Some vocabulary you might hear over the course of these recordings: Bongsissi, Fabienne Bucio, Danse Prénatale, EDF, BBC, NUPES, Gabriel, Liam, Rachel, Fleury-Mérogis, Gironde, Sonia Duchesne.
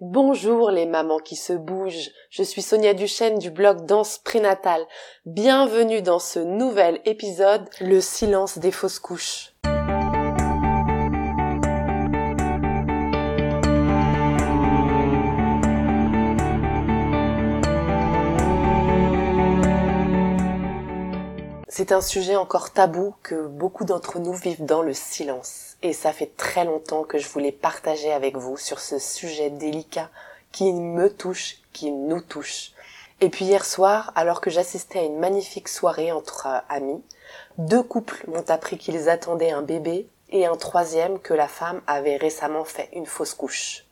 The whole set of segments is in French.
Bonjour les mamans qui se bougent, je suis Sonia Duchesne du blog Danse Prénatale. Bienvenue dans ce nouvel épisode, le silence des fausses couches. C'est un sujet encore tabou que beaucoup d'entre nous vivent dans le silence. Et ça fait très longtemps que je voulais partager avec vous sur ce sujet délicat qui me touche, qui nous touche. Et puis hier soir, alors que j'assistais à une magnifique soirée entre amis, deux couples m'ont appris qu'ils attendaient un bébé et un troisième que la femme avait récemment fait une fausse couche.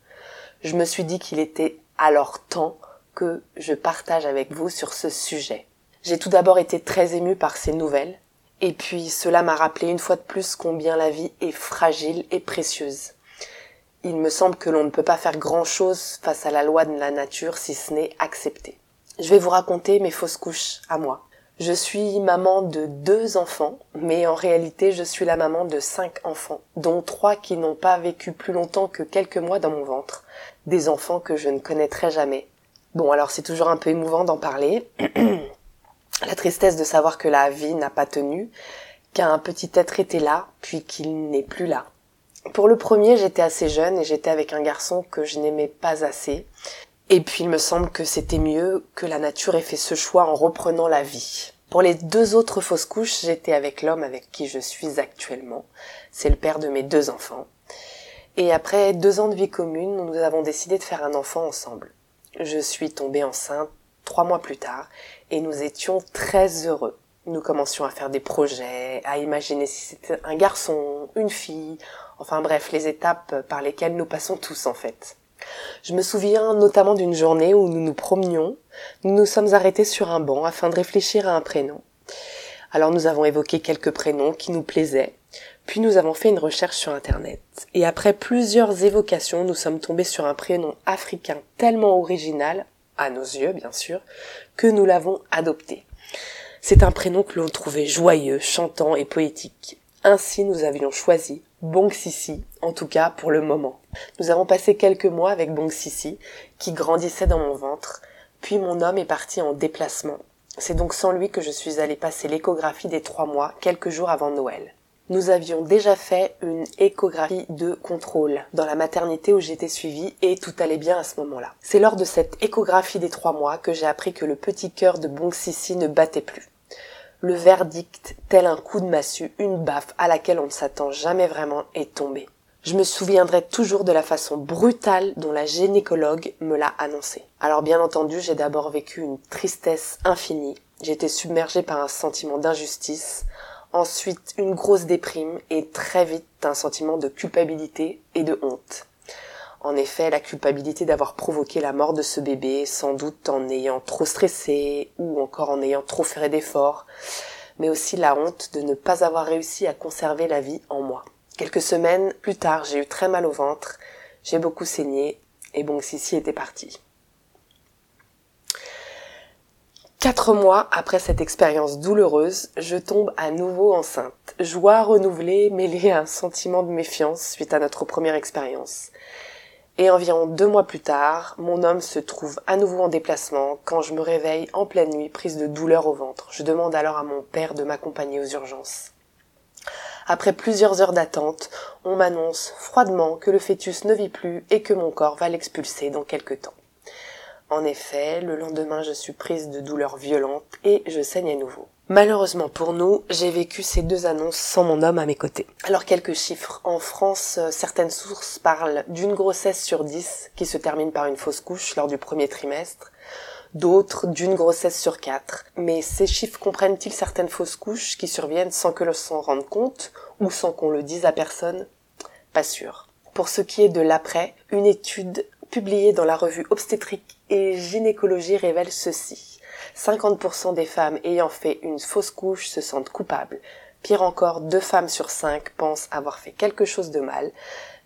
Je me suis dit qu'il était alors temps que je partage avec vous sur ce sujet. J'ai tout d'abord été très émue par ces nouvelles, et puis cela m'a rappelé une fois de plus combien la vie est fragile et précieuse. Il me semble que l'on ne peut pas faire grand-chose face à la loi de la nature si ce n'est accepter. Je vais vous raconter mes fausses couches à moi. Je suis maman de 2 enfants, mais en réalité je suis la maman de 5 enfants, dont 3 qui n'ont pas vécu plus longtemps que quelques mois dans mon ventre, des enfants que je ne connaîtrai jamais. Bon, alors c'est toujours un peu émouvant d'en parler. La tristesse de savoir que la vie n'a pas tenu, qu'un petit être était là, puis qu'il n'est plus là. Pour le premier, j'étais assez jeune et j'étais avec un garçon que je n'aimais pas assez. Et puis il me semble que c'était mieux que la nature ait fait ce choix en reprenant la vie. Pour les 2 autres fausses couches, j'étais avec l'homme avec qui je suis actuellement. C'est le père de mes 2 enfants. Et après 2 ans de vie commune, nous avons décidé de faire un enfant ensemble. Je suis tombée enceinte 3 mois plus tard, et nous étions très heureux. Nous commencions à faire des projets, à imaginer si c'était un garçon, une fille, enfin bref, les étapes par lesquelles nous passons tous en fait. Je me souviens notamment d'une journée où nous nous promenions, nous nous sommes arrêtés sur un banc afin de réfléchir à un prénom. Alors nous avons évoqué quelques prénoms qui nous plaisaient, puis nous avons fait une recherche sur internet. Et après plusieurs évocations, nous sommes tombés sur un prénom africain tellement original, à nos yeux bien sûr, que nous l'avons adopté. C'est un prénom que l'on trouvait joyeux, chantant et poétique. Ainsi nous avions choisi Bongsissi, en tout cas pour le moment. Nous avons passé quelques mois avec Bongsissi, qui grandissait dans mon ventre, puis mon homme est parti en déplacement. C'est donc sans lui que je suis allée passer l'échographie des 3 mois, quelques jours avant Noël. Nous avions déjà fait une échographie de contrôle dans la maternité où j'étais suivie et tout allait bien à ce moment-là. C'est lors de cette échographie des 3 mois que j'ai appris que le petit cœur de Bongsissi ne battait plus. Le verdict, tel un coup de massue, une baffe à laquelle on ne s'attend jamais vraiment, est tombé. Je me souviendrai toujours de la façon brutale dont la gynécologue me l'a annoncé. Alors bien entendu, j'ai d'abord vécu une tristesse infinie. J'étais submergée par un sentiment d'injustice. Ensuite, une grosse déprime et très vite un sentiment de culpabilité et de honte. En effet, la culpabilité d'avoir provoqué la mort de ce bébé, sans doute en ayant trop stressé ou encore en ayant trop fait d'efforts, mais aussi la honte de ne pas avoir réussi à conserver la vie en moi. Quelques semaines plus tard, j'ai eu très mal au ventre, j'ai beaucoup saigné et Bongsissi était parti. 4 mois après cette expérience douloureuse, je tombe à nouveau enceinte. Joie renouvelée mêlée à un sentiment de méfiance suite à notre première expérience. Et environ 2 mois plus tard, mon homme se trouve à nouveau en déplacement quand je me réveille en pleine nuit prise de douleur au ventre. Je demande alors à mon père de m'accompagner aux urgences. Après plusieurs heures d'attente, on m'annonce froidement que le fœtus ne vit plus et que mon corps va l'expulser dans quelques temps. En effet, le lendemain, je suis prise de douleurs violentes et je saigne à nouveau. Malheureusement pour nous, j'ai vécu ces 2 annonces sans mon homme à mes côtés. Alors quelques chiffres. En France, certaines sources parlent d'une grossesse sur 10 qui se termine par une fausse couche lors du premier trimestre, d'autres d'une grossesse sur 4. Mais ces chiffres comprennent-ils certaines fausses couches qui surviennent sans que l'on s'en rende compte ou sans qu'on le dise à personne ? Pas sûr. Pour ce qui est de l'après, une étude publiée dans la revue Obstétrique et Gynécologie révèle ceci. 50% des femmes ayant fait une fausse couche se sentent coupables. Pire encore, 2 femmes sur 5 pensent avoir fait quelque chose de mal,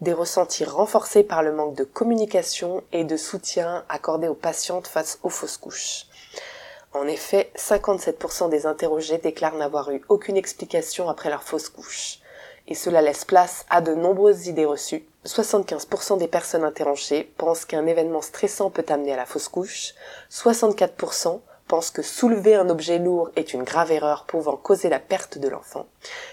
des ressentis renforcés par le manque de communication et de soutien accordé aux patientes face aux fausses couches. En effet, 57% des interrogés déclarent n'avoir eu aucune explication après leur fausse couche. Et cela laisse place à de nombreuses idées reçues, 75% des personnes interrogées pensent qu'un événement stressant peut amener à la fausse couche, 64% pensent que soulever un objet lourd est une grave erreur pouvant causer la perte de l'enfant,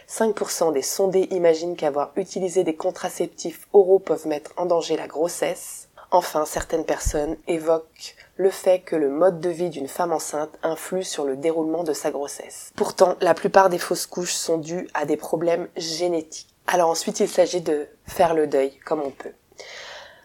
5% des sondés imaginent qu'avoir utilisé des contraceptifs oraux peuvent mettre en danger la grossesse. Enfin, certaines personnes évoquent le fait que le mode de vie d'une femme enceinte influe sur le déroulement de sa grossesse. Pourtant, la plupart des fausses couches sont dues à des problèmes génétiques. Alors ensuite, il s'agit de faire le deuil comme on peut.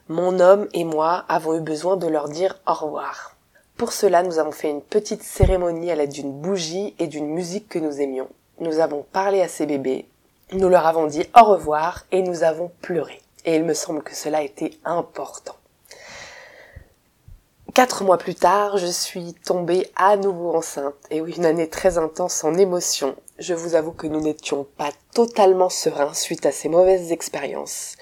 Mon homme et moi avons eu besoin de leur dire au revoir. Pour cela, nous avons fait une petite cérémonie à l'aide d'une bougie et d'une musique que nous aimions. Nous avons parlé à ces bébés, nous leur avons dit au revoir et nous avons pleuré. Et il me semble que cela était important. 4 mois plus tard, je suis tombée à nouveau enceinte. Et oui, une année très intense en émotions. Je vous avoue que nous n'étions pas totalement sereins suite à ces mauvaises expériences.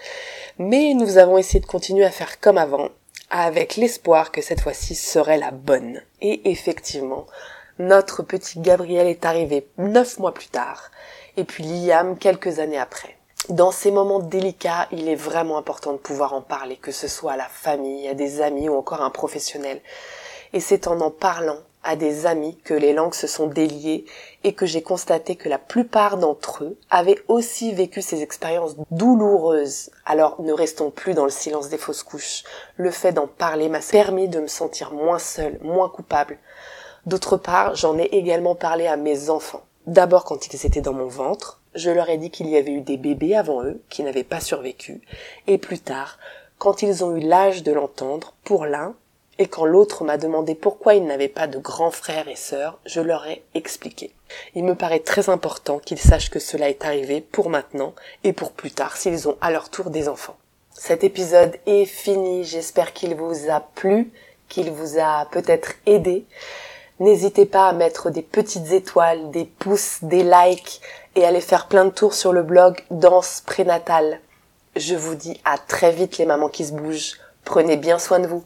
Mais nous avons essayé de continuer à faire comme avant, avec l'espoir que cette fois-ci serait la bonne. Et effectivement, notre petit Gabriel est arrivé 9 mois plus tard, et puis Liam quelques années après. Dans ces moments délicats, il est vraiment important de pouvoir en parler, que ce soit à la famille, à des amis ou encore à un professionnel. Et c'est en parlant à des amis que les langues se sont déliées et que j'ai constaté que la plupart d'entre eux avaient aussi vécu ces expériences douloureuses. Alors ne restons plus dans le silence des fausses couches. Le fait d'en parler m'a permis de me sentir moins seule, moins coupable. D'autre part, j'en ai également parlé à mes enfants. D'abord quand ils étaient dans mon ventre. Je leur ai dit qu'il y avait eu des bébés avant eux qui n'avaient pas survécu, et plus tard, quand ils ont eu l'âge de l'entendre, pour l'un, et quand l'autre m'a demandé pourquoi ils n'avaient pas de grands frères et sœurs, je leur ai expliqué. Il me paraît très important qu'ils sachent que cela est arrivé pour maintenant et pour plus tard s'ils ont à leur tour des enfants. Cet épisode est fini, j'espère qu'il vous a plu, qu'il vous a peut-être aidé. N'hésitez pas à mettre des petites étoiles, des pouces, des likes et aller faire plein de tours sur le blog Danse Prénatale. Je vous dis à très vite les mamans qui se bougent. Prenez bien soin de vous.